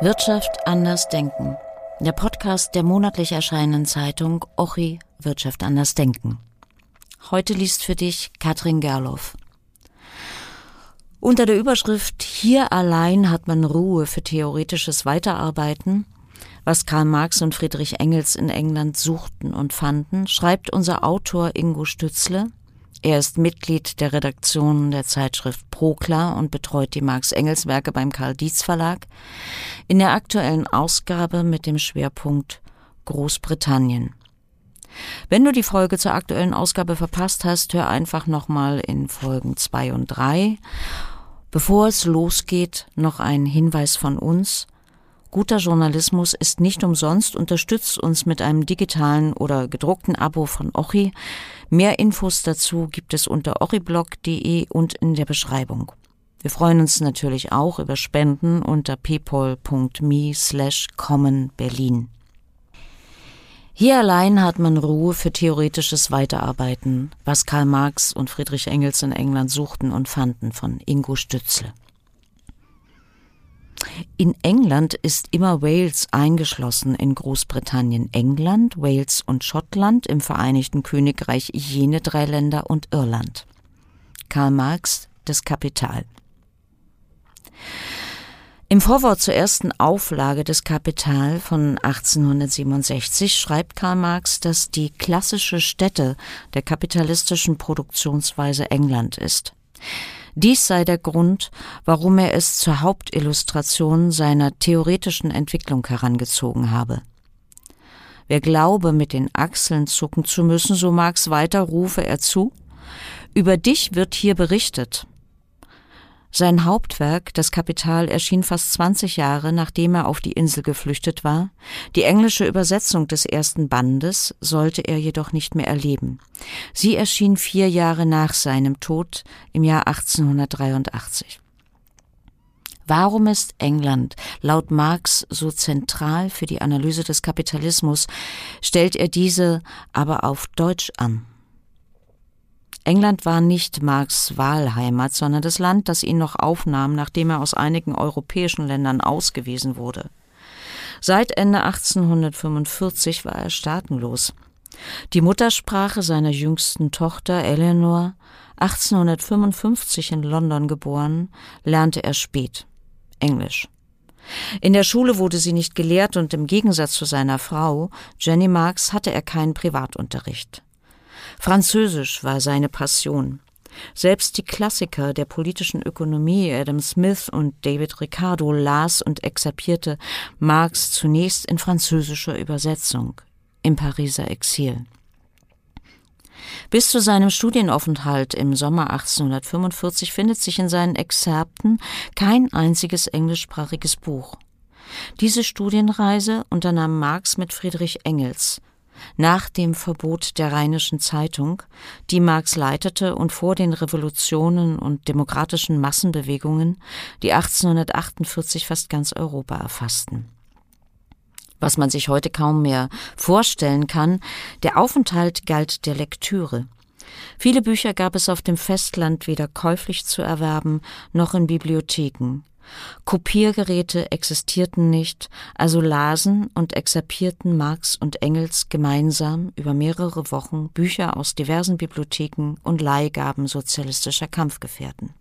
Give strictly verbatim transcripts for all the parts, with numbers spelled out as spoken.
Wirtschaft anders denken. Der Podcast der monatlich erscheinenden Zeitung O X I Wirtschaft anders denken. Heute liest für dich Katrin Gerloff. Unter der Überschrift Hier allein hat man Ruhe für theoretisches Weiterarbeiten, was Karl Marx und Friedrich Engels in England suchten und fanden, schreibt unser Autor Ingo Stützle. Er ist Mitglied der Redaktion der Zeitschrift Proklar und betreut die Marx-Engels-Werke beim Karl-Dietz-Verlag in der aktuellen Ausgabe mit dem Schwerpunkt Großbritannien. Wenn du die Folge zur aktuellen Ausgabe verpasst hast, hör einfach nochmal in Folgen zwei und drei. Bevor es losgeht, noch ein Hinweis von uns. Guter Journalismus ist nicht umsonst, unterstützt uns mit einem digitalen oder gedruckten Abo von O X I. Mehr Infos dazu gibt es unter oxiblog punkt de und in der Beschreibung. Wir freuen uns natürlich auch über Spenden unter paypal.me slash common Berlin. Hier allein hat man Ruhe für theoretisches Weiterarbeiten, was Karl Marx und Friedrich Engels in England suchten und fanden, von Ingo Stützle. In England ist immer Wales eingeschlossen, in Großbritannien England, Wales und Schottland, im Vereinigten Königreich jene drei Länder und Irland. Karl Marx, Das Kapital. Im Vorwort zur ersten Auflage des Kapital von achtzehnhundertsiebenundsechzig schreibt Karl Marx, dass die klassische Stätte der kapitalistischen Produktionsweise England ist. Dies sei der Grund, warum er es zur Hauptillustration seiner theoretischen Entwicklung herangezogen habe. Wer glaube, mit den Achseln zucken zu müssen, so Marx weiter, rufe er zu, über dich wird hier berichtet. Sein Hauptwerk, Das Kapital, erschien fast zwanzig Jahre, nachdem er auf die Insel geflüchtet war. Die englische Übersetzung des ersten Bandes sollte er jedoch nicht mehr erleben. Sie erschien vier Jahre nach seinem Tod, im Jahr achtzehnhundertdreiundachtzig. Warum ist England laut Marx so zentral für die Analyse des Kapitalismus, stellt er diese aber auf Deutsch an. England war nicht Marx' Wahlheimat, sondern das Land, das ihn noch aufnahm, nachdem er aus einigen europäischen Ländern ausgewiesen wurde. Seit Ende achtzehnhundertfünfundvierzig war er staatenlos. Die Muttersprache seiner jüngsten Tochter Eleanor, achtzehnhundertfünfundfünfzig in London geboren, lernte er spät Englisch. In der Schule wurde sie nicht gelehrt und im Gegensatz zu seiner Frau, Jenny Marx, hatte er keinen Privatunterricht. Französisch war seine Passion. Selbst die Klassiker der politischen Ökonomie, Adam Smith und David Ricardo, las und exerzierte Marx zunächst in französischer Übersetzung im Pariser Exil. Bis zu seinem Studienaufenthalt im Sommer achtzehnhundertfünfundvierzig findet sich in seinen Exzerpten kein einziges englischsprachiges Buch. Diese Studienreise unternahm Marx mit Friedrich Engels nach dem Verbot der Rheinischen Zeitung, die Marx leitete und vor den Revolutionen und demokratischen Massenbewegungen, die achtzehnhundertachtundvierzig fast ganz Europa erfassten. Was man sich heute kaum mehr vorstellen kann, der Aufenthalt galt der Lektüre. Viele Bücher gab es auf dem Festland weder käuflich zu erwerben noch in Bibliotheken. Kopiergeräte existierten nicht, also lasen und exerpierten Marx und Engels gemeinsam über mehrere Wochen Bücher aus diversen Bibliotheken und Leihgaben sozialistischer Kampfgefährten.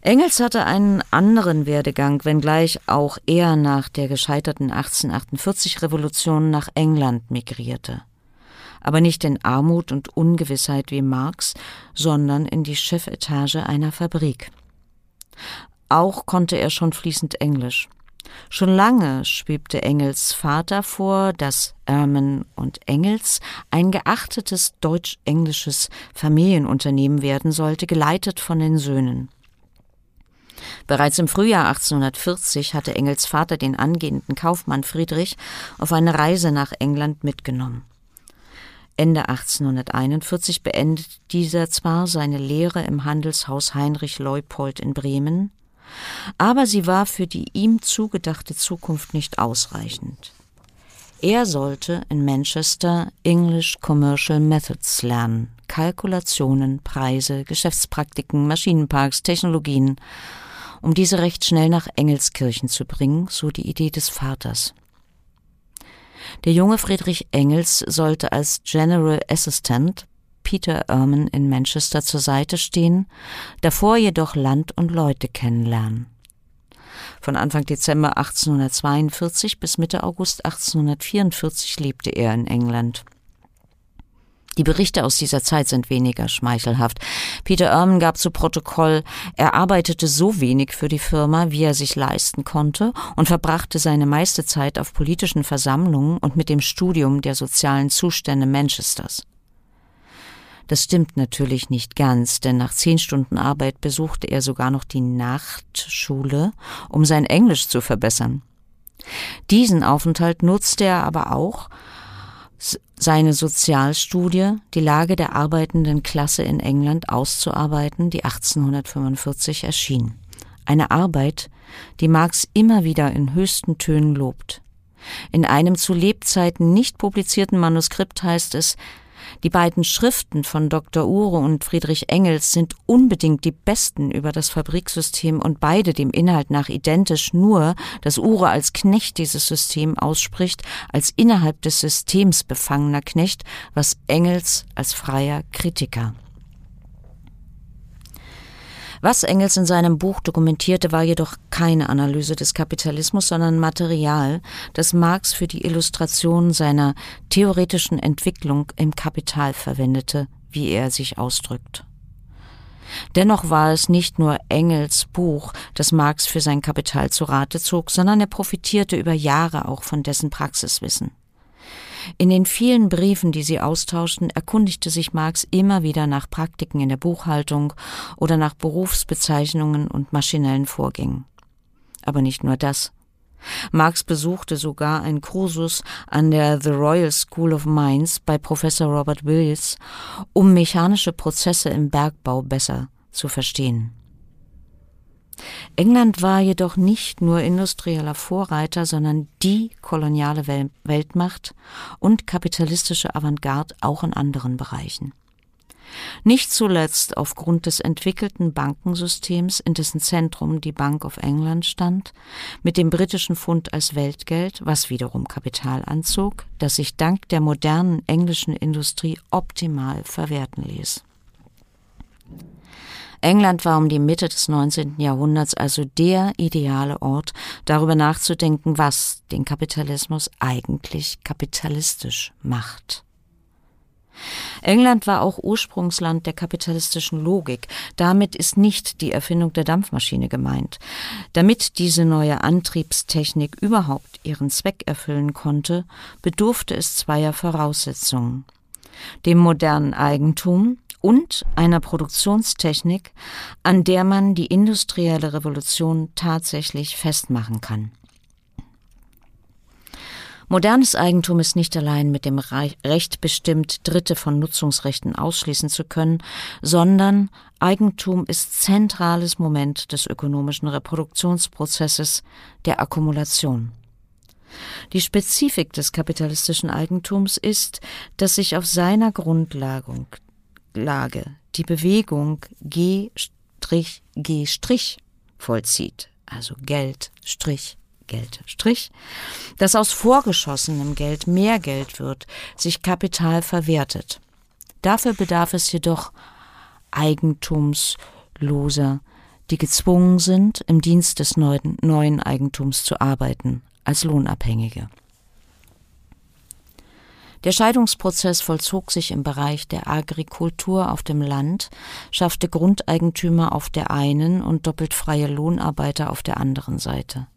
Engels hatte einen anderen Werdegang, wenngleich auch er nach der gescheiterten achtzehnhundertachtundvierzig-Revolution nach England migrierte. Aber nicht in Armut und Ungewissheit wie Marx, sondern in die Chefetage einer Fabrik. Auch konnte er schon fließend Englisch. Schon lange schwebte Engels Vater vor, dass Ermen und Engels ein geachtetes deutsch-englisches Familienunternehmen werden sollte, geleitet von den Söhnen. Bereits im Frühjahr achtzehnhundertvierzig hatte Engels Vater den angehenden Kaufmann Friedrich auf eine Reise nach England mitgenommen. Ende achtzehnhunderteinundvierzig beendet dieser zwar seine Lehre im Handelshaus Heinrich Leupold in Bremen, aber sie war für die ihm zugedachte Zukunft nicht ausreichend. Er sollte in Manchester English Commercial Methods lernen, Kalkulationen, Preise, Geschäftspraktiken, Maschinenparks, Technologien um diese recht schnell nach Engelskirchen zu bringen, so die Idee des Vaters. Der junge Friedrich Engels sollte als General Assistant Peter Ermen in Manchester zur Seite stehen, davor jedoch Land und Leute kennenlernen. Von Anfang Dezember achtzehnhundertzweiundvierzig bis Mitte August achtzehnhundertvierundvierzig lebte er in England. Die Berichte aus dieser Zeit sind weniger schmeichelhaft. Peter Ehrman gab zu Protokoll, er arbeitete so wenig für die Firma, wie er sich leisten konnte, und verbrachte seine meiste Zeit auf politischen Versammlungen und mit dem Studium der sozialen Zustände Manchesters. Das stimmt natürlich nicht ganz, denn nach zehn Stunden Arbeit besuchte er sogar noch die Nachtschule, um sein Englisch zu verbessern. Diesen Aufenthalt nutzte er aber auch, seine Sozialstudie, die Lage der arbeitenden Klasse in England auszuarbeiten, die achtzehnhundertfünfundvierzig erschien. Eine Arbeit, die Marx immer wieder in höchsten Tönen lobt. In einem zu Lebzeiten nicht publizierten Manuskript heißt es: Die beiden Schriften von Doktor Ure und Friedrich Engels sind unbedingt die besten über das Fabriksystem und beide dem Inhalt nach identisch, nur dass Ure als Knecht dieses System ausspricht, als innerhalb des Systems befangener Knecht, was Engels als freier Kritiker. Was Engels in seinem Buch dokumentierte, war jedoch keine Analyse des Kapitalismus, sondern Material, das Marx für die Illustration seiner theoretischen Entwicklung im Kapital verwendete, wie er sich ausdrückt. Dennoch war es nicht nur Engels Buch, das Marx für sein Kapital zu Rate zog, sondern er profitierte über Jahre auch von dessen Praxiswissen. In den vielen Briefen, die sie austauschten, erkundigte sich Marx immer wieder nach Praktiken in der Buchhaltung oder nach Berufsbezeichnungen und maschinellen Vorgängen. Aber nicht nur das. Marx besuchte sogar einen Kursus an der The Royal School of Mines bei Professor Robert Wills, um mechanische Prozesse im Bergbau besser zu verstehen. England war jedoch nicht nur industrieller Vorreiter, sondern die koloniale Weltmacht und kapitalistische Avantgarde auch in anderen Bereichen. Nicht zuletzt aufgrund des entwickelten Bankensystems, in dessen Zentrum die Bank of England stand, mit dem britischen Pfund als Weltgeld, was wiederum Kapital anzog, das sich dank der modernen englischen Industrie optimal verwerten ließ. England war um die Mitte des neunzehnten Jahrhunderts also der ideale Ort, darüber nachzudenken, was den Kapitalismus eigentlich kapitalistisch macht. England war auch Ursprungsland der kapitalistischen Logik. Damit ist nicht die Erfindung der Dampfmaschine gemeint. Damit diese neue Antriebstechnik überhaupt ihren Zweck erfüllen konnte, bedurfte es zweier Voraussetzungen: dem modernen Eigentum und einer Produktionstechnik, an der man die industrielle Revolution tatsächlich festmachen kann. Modernes Eigentum ist nicht allein mit dem Recht bestimmt, Dritte von Nutzungsrechten ausschließen zu können, sondern Eigentum ist zentrales Moment des ökonomischen Reproduktionsprozesses, der Akkumulation. Die Spezifik des kapitalistischen Eigentums ist, dass sich auf seiner Grundlage Lage, die Bewegung G G' vollzieht, also Geld, Strich, Geld, Strich, dass aus vorgeschossenem Geld mehr Geld wird, sich Kapital verwertet. Dafür bedarf es jedoch Eigentumsloser, die gezwungen sind, im Dienst des neuen, neuen Eigentums zu arbeiten, als Lohnabhängige. Der Scheidungsprozess vollzog sich im Bereich der Agrikultur auf dem Land, schaffte Grundeigentümer auf der einen und doppelt freie Lohnarbeiter auf der anderen Seite.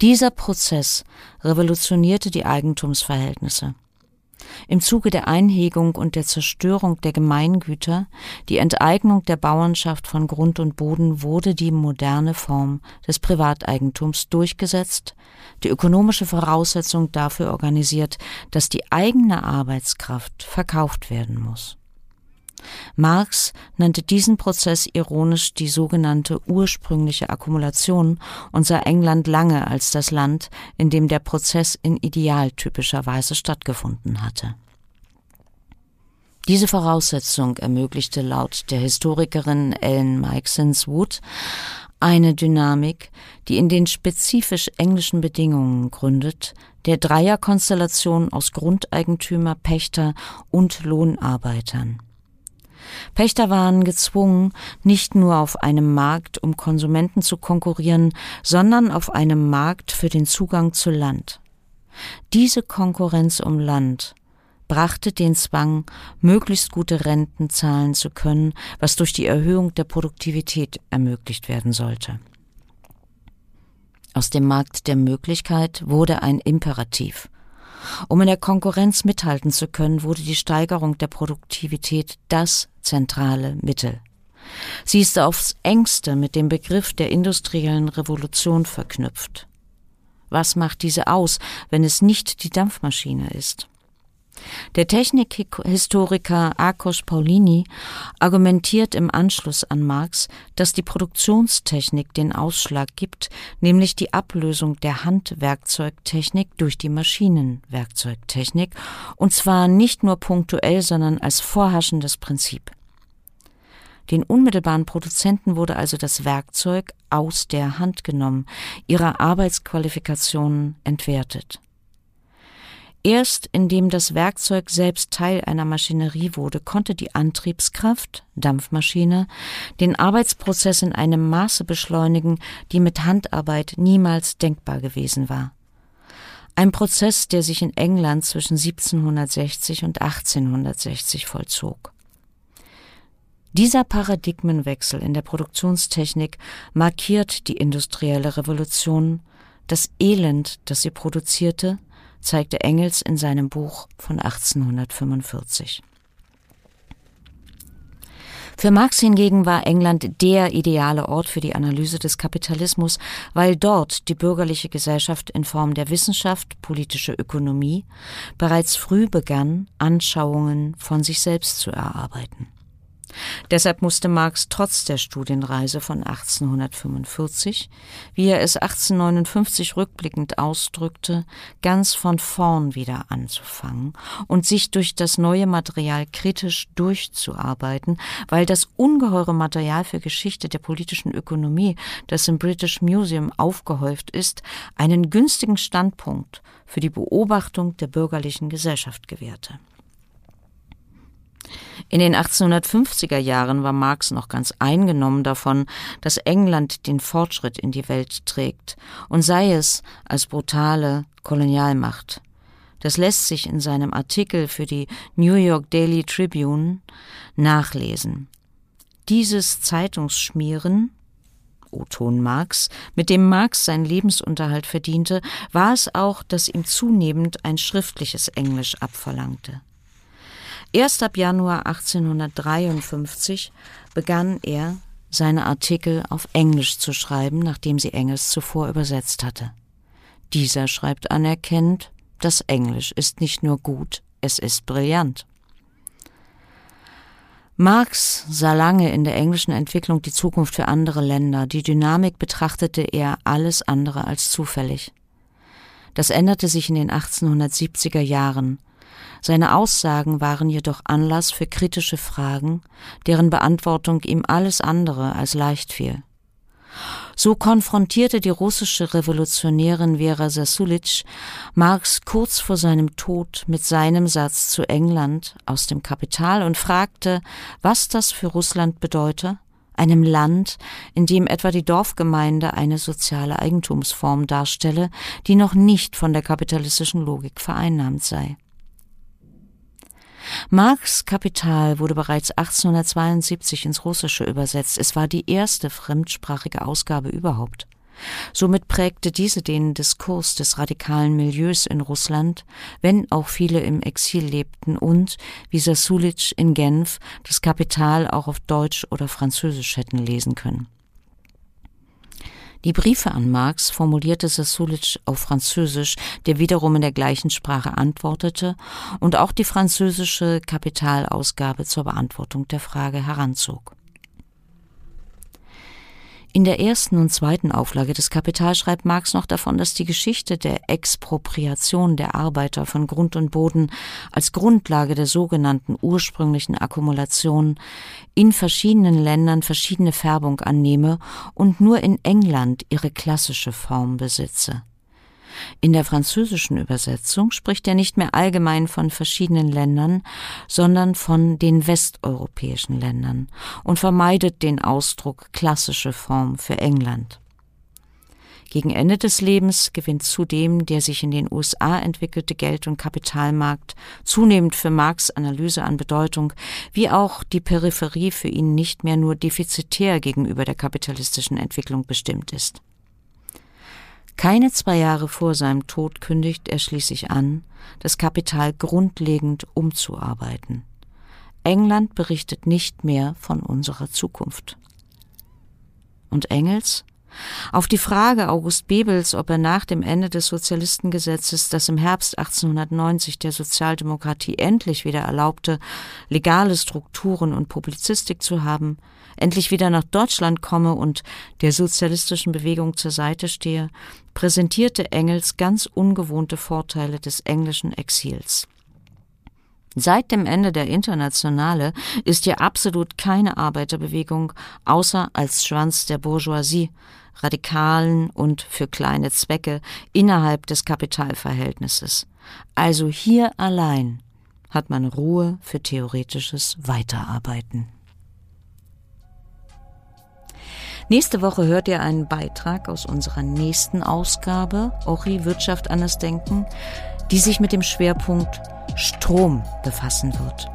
Dieser Prozess revolutionierte die Eigentumsverhältnisse. Im Zuge der Einhegung und der Zerstörung der Gemeingüter, die Enteignung der Bauernschaft von Grund und Boden, wurde die moderne Form des Privateigentums durchgesetzt, die ökonomische Voraussetzung dafür organisiert, dass die eigene Arbeitskraft verkauft werden muss. Marx nannte diesen Prozess ironisch die sogenannte ursprüngliche Akkumulation und sah England lange als das Land, in dem der Prozess in idealtypischer Weise stattgefunden hatte. Diese Voraussetzung ermöglichte laut der Historikerin Ellen Meiksins Wood Eine Dynamik, die in den spezifisch englischen Bedingungen gründet, der Dreierkonstellation aus Grundeigentümer, Pächter und Lohnarbeitern. Pächter waren gezwungen, nicht nur auf einem Markt um Konsumenten zu konkurrieren, sondern auf einem Markt für den Zugang zu Land. Diese Konkurrenz um Land brachte den Zwang, möglichst gute Renten zahlen zu können, was durch die Erhöhung der Produktivität ermöglicht werden sollte. Aus dem Markt der Möglichkeit wurde ein Imperativ. Um in der Konkurrenz mithalten zu können, wurde die Steigerung der Produktivität das zentrale Mittel. Sie ist aufs Engste mit dem Begriff der industriellen Revolution verknüpft. Was macht diese aus, wenn es nicht die Dampfmaschine ist? Der Technikhistoriker Arcos Paulini argumentiert im Anschluss an Marx, dass die Produktionstechnik den Ausschlag gibt, nämlich die Ablösung der Handwerkzeugtechnik durch die Maschinenwerkzeugtechnik, und zwar nicht nur punktuell, sondern als vorherrschendes Prinzip. Den unmittelbaren Produzenten wurde also das Werkzeug aus der Hand genommen, ihrer Arbeitsqualifikationen entwertet. Erst indem das Werkzeug selbst Teil einer Maschinerie wurde, konnte die Antriebskraft, Dampfmaschine, den Arbeitsprozess in einem Maße beschleunigen, die mit Handarbeit niemals denkbar gewesen war. Ein Prozess, der sich in England zwischen siebzehnhundertsechzig und achtzehnhundertsechzig vollzog. Dieser Paradigmenwechsel in der Produktionstechnik markiert die industrielle Revolution, das Elend, das sie produzierte, zeigte Engels in seinem Buch von achtzehnhundertfünfundvierzig. Für Marx hingegen war England der ideale Ort für die Analyse des Kapitalismus, weil dort die bürgerliche Gesellschaft in Form der Wissenschaft, politische Ökonomie, bereits früh begann, Anschauungen von sich selbst zu erarbeiten. Deshalb musste Marx trotz der Studienreise von achtzehnhundertfünfundvierzig, wie er es achtzehnhundertneunundfünfzig rückblickend ausdrückte, ganz von vorn wieder anzufangen und sich durch das neue Material kritisch durchzuarbeiten, weil das ungeheure Material für Geschichte der politischen Ökonomie, das im British Museum aufgehäuft ist, einen günstigen Standpunkt für die Beobachtung der bürgerlichen Gesellschaft gewährte. In den achtzehnhundertfünfziger Jahren war Marx noch ganz eingenommen davon, dass England den Fortschritt in die Welt trägt, und sei es als brutale Kolonialmacht. Das lässt sich in seinem Artikel für die New York Daily Tribune nachlesen. Dieses Zeitungsschmieren, O-Ton Marx, mit dem Marx seinen Lebensunterhalt verdiente, war es auch, das ihm zunehmend ein schriftliches Englisch abverlangte. Erst ab Januar achtzehnhundertdreiundfünfzig begann er, seine Artikel auf Englisch zu schreiben, nachdem sie Engels zuvor übersetzt hatte. Dieser schreibt anerkennend, das Englisch ist nicht nur gut, es ist brillant. Marx sah lange in der englischen Entwicklung die Zukunft für andere Länder. Die Dynamik betrachtete er alles andere als zufällig. Das änderte sich in den achtzehnhundertsiebziger Jahren. Seine Aussagen waren jedoch Anlass für kritische Fragen, deren Beantwortung ihm alles andere als leicht fiel. So konfrontierte die russische Revolutionärin Vera Zasulitsch Marx kurz vor seinem Tod mit seinem Satz zu England aus dem Kapital und fragte, was das für Russland bedeute, einem Land, in dem etwa die Dorfgemeinde eine soziale Eigentumsform darstelle, die noch nicht von der kapitalistischen Logik vereinnahmt sei. Marx' Kapital wurde bereits achtzehnhundertzweiundsiebzig ins Russische übersetzt. Es war die erste fremdsprachige Ausgabe überhaupt. Somit prägte diese den Diskurs des radikalen Milieus in Russland, wenn auch viele im Exil lebten und, wie Zasulitsch in Genf, das Kapital auch auf Deutsch oder Französisch hätten lesen können. Die Briefe an Marx formulierte Zasulitsch auf Französisch, der wiederum in der gleichen Sprache antwortete und auch die französische Kapitalausgabe zur Beantwortung der Frage heranzog. In der ersten und zweiten Auflage des Kapital schreibt Marx noch davon, dass die Geschichte der Expropriation der Arbeiter von Grund und Boden als Grundlage der sogenannten ursprünglichen Akkumulation in verschiedenen Ländern verschiedene Färbung annehme und nur in England ihre klassische Form besitze. In der französischen Übersetzung spricht er nicht mehr allgemein von verschiedenen Ländern, sondern von den westeuropäischen Ländern und vermeidet den Ausdruck klassische Form für England. Gegen Ende des Lebens gewinnt zudem der sich in den U S A entwickelte Geld- und Kapitalmarkt zunehmend für Marx' Analyse an Bedeutung, wie auch die Peripherie für ihn nicht mehr nur defizitär gegenüber der kapitalistischen Entwicklung bestimmt ist. Keine zwei Jahre vor seinem Tod kündigt er schließlich an, das Kapital grundlegend umzuarbeiten. England berichtet nicht mehr von unserer Zukunft. Und Engels? Auf die Frage August Bebels, ob er nach dem Ende des Sozialistengesetzes, das im Herbst achtzehnhundertneunzig der Sozialdemokratie endlich wieder erlaubte, legale Strukturen und Publizistik zu haben, endlich wieder nach Deutschland komme und der sozialistischen Bewegung zur Seite stehe, präsentierte Engels ganz ungewohnte Vorteile des englischen Exils. Seit dem Ende der Internationale ist hier absolut keine Arbeiterbewegung, außer als Schwanz der Bourgeoisie, radikalen und für kleine Zwecke innerhalb des Kapitalverhältnisses. Also hier allein hat man Ruhe für theoretisches Weiterarbeiten. Nächste Woche hört ihr einen Beitrag aus unserer nächsten Ausgabe, O X I Wirtschaft anders denken, die sich mit dem Schwerpunkt Strom befassen wird.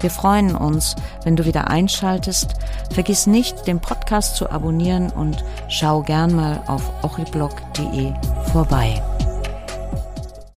Wir freuen uns, wenn du wieder einschaltest. Vergiss nicht, den Podcast zu abonnieren und schau gern mal auf oxiblog punkt de vorbei.